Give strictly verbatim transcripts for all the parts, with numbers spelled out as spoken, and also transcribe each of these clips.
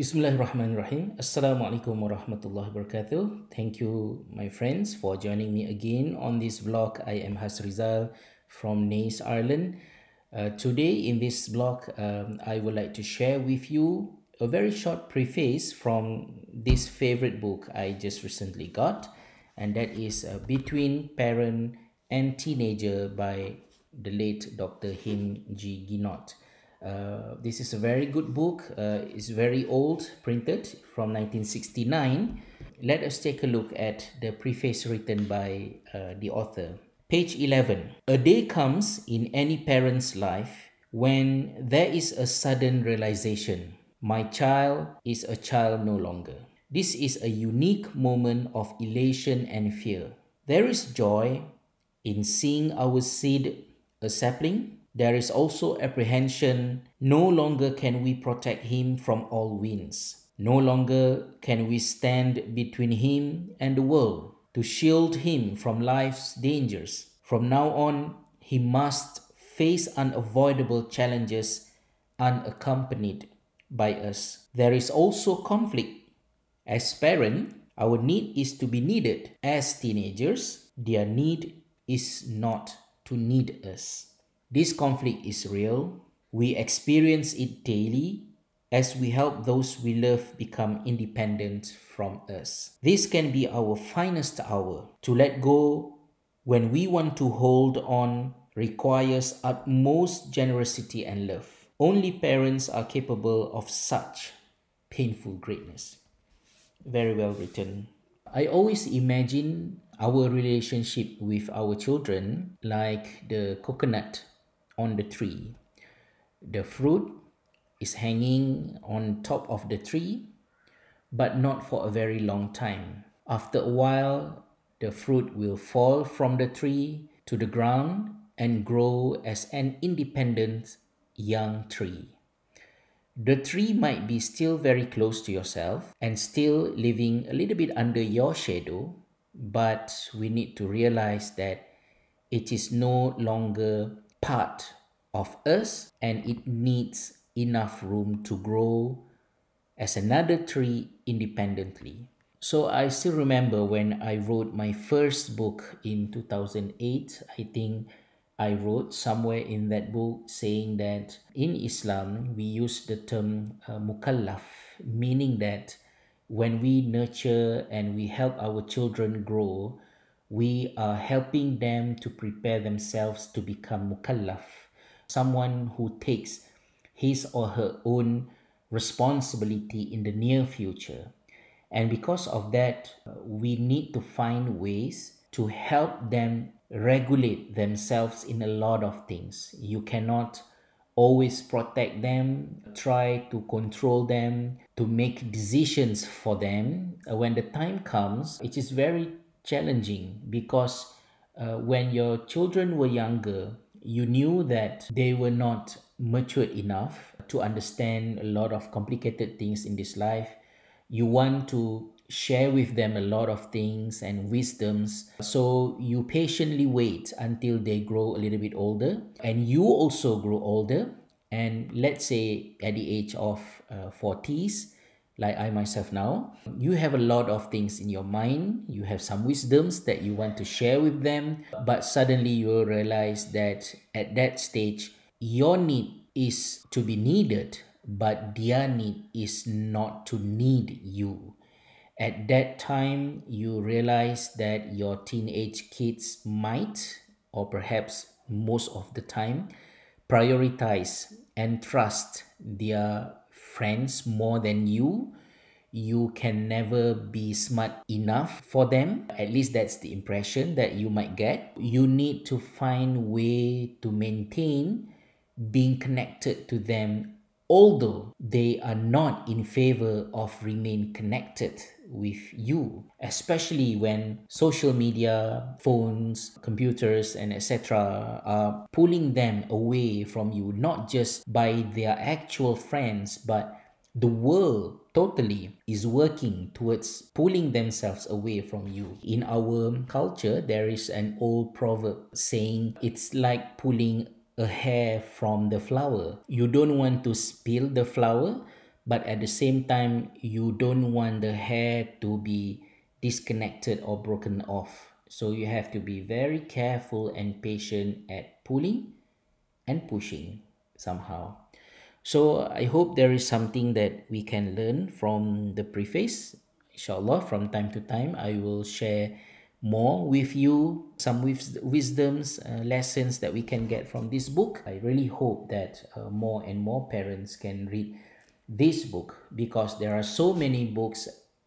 Bismillahirrahmanirrahim. Assalamualaikum warahmatullahi wabarakatuh. Thank you, my friends, for joining me again on this vlog. I am Hasrizal from Nays, Ireland. Uh, today, in this vlog, um, I would like to share with you a very short preface from this favorite book I just recently got, and that is uh, Between Parent and Teenager by the late Doctor Haim G. Ginott. Uh, this is a very good book. Uh, it's very old, printed from nineteen sixty-nine. Let us take a look at the preface written by uh, the author. Page eleven. A day comes in any parent's life when there is a sudden realization. My child is a child no longer. This is a unique moment of elation and fear. There is joy in seeing our seed a sapling. There is also apprehension. No longer can we protect him from all winds. No longer can we stand between him and the world to shield him from life's dangers. From now on, he must face unavoidable challenges unaccompanied by us. There is also conflict. As parents, our need is to be needed. As teenagers, their need is not to need us. This conflict is real. We experience it daily as we help those we love become independent from us. This can be our finest hour. To let go when we want to hold on requires utmost generosity and love. Only parents are capable of such painful greatness. Very well written. I always imagine our relationship with our children like the coconut on the tree. The fruit is hanging on top of the tree, but not for a very long time. After a while, the fruit will fall from the tree to the ground and grow as an independent young tree. The tree might be still very close to yourself and still living a little bit under your shadow, but we need to realize that it is no longer part of us and it needs enough room to grow as another tree independently. So I still remember when I wrote my first book in two thousand eight, I think I wrote somewhere in that book saying that in Islam, we use the term uh, mukallaf, meaning that when we nurture and we help our children grow, we are helping them to prepare themselves to become mukallaf, someone who takes his or her own responsibility in the near future. And because of that, we need to find ways to help them regulate themselves in a lot of things. You cannot always protect them, try to control them, to make decisions for them. When the time comes, it is very challenging because uh, when your children were younger, you knew that they were not matured enough to understand a lot of complicated things in this life. You want to share with them a lot of things and wisdoms, so you patiently wait until they grow a little bit older and you also grow older. And let's say at the age of uh, forties, like I myself now, you have a lot of things in your mind. You have some wisdoms that you want to share with them, but suddenly you will realize that at that stage, your need is to be needed, but their need is not to need you. At that time, you realize that your teenage kids might, or perhaps most of the time, prioritize and trust their friends more than you. You can never be smart enough for them. At least that's the impression that you might get. You need to find a way to maintain being connected to them, although they are not in favor of remain connected with you, especially when social media, phones, computers, and et cetera are pulling them away from you, not just by their actual friends, but the world totally is working towards pulling themselves away from you. In our culture, there is an old proverb saying it's like pulling a hair from the flower. You don't want to spill the flower, but at the same time, you don't want the hair to be disconnected or broken off. So you have to be very careful and patient at pulling and pushing somehow. So I hope there is something that we can learn from the preface. Inshallah, from time to time, I will share more with you, some wisdoms, uh, lessons that we can get from this book. I really hope that uh, more and more parents can read this book, because there are so many books,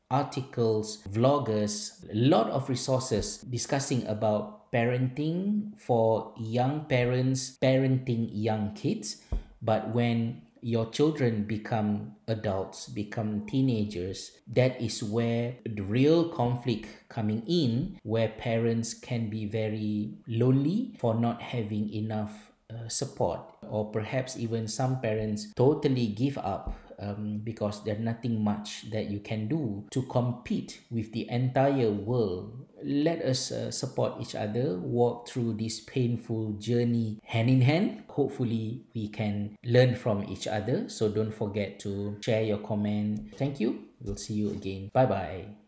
articles, vloggers, a lot of resources discussing about parenting for young parents, parenting young kids. But when your children become adults, become teenagers, that is where the real conflict coming in, where parents can be very lonely for not having enough uh, support. Or perhaps even some parents totally give up um, because there's nothing much that you can do to compete with the entire world. Let us uh, support each other, walk through this painful journey hand in hand. Hopefully, we can learn from each other. So don't forget to share your comment. Thank you. We'll see you again. Bye-bye.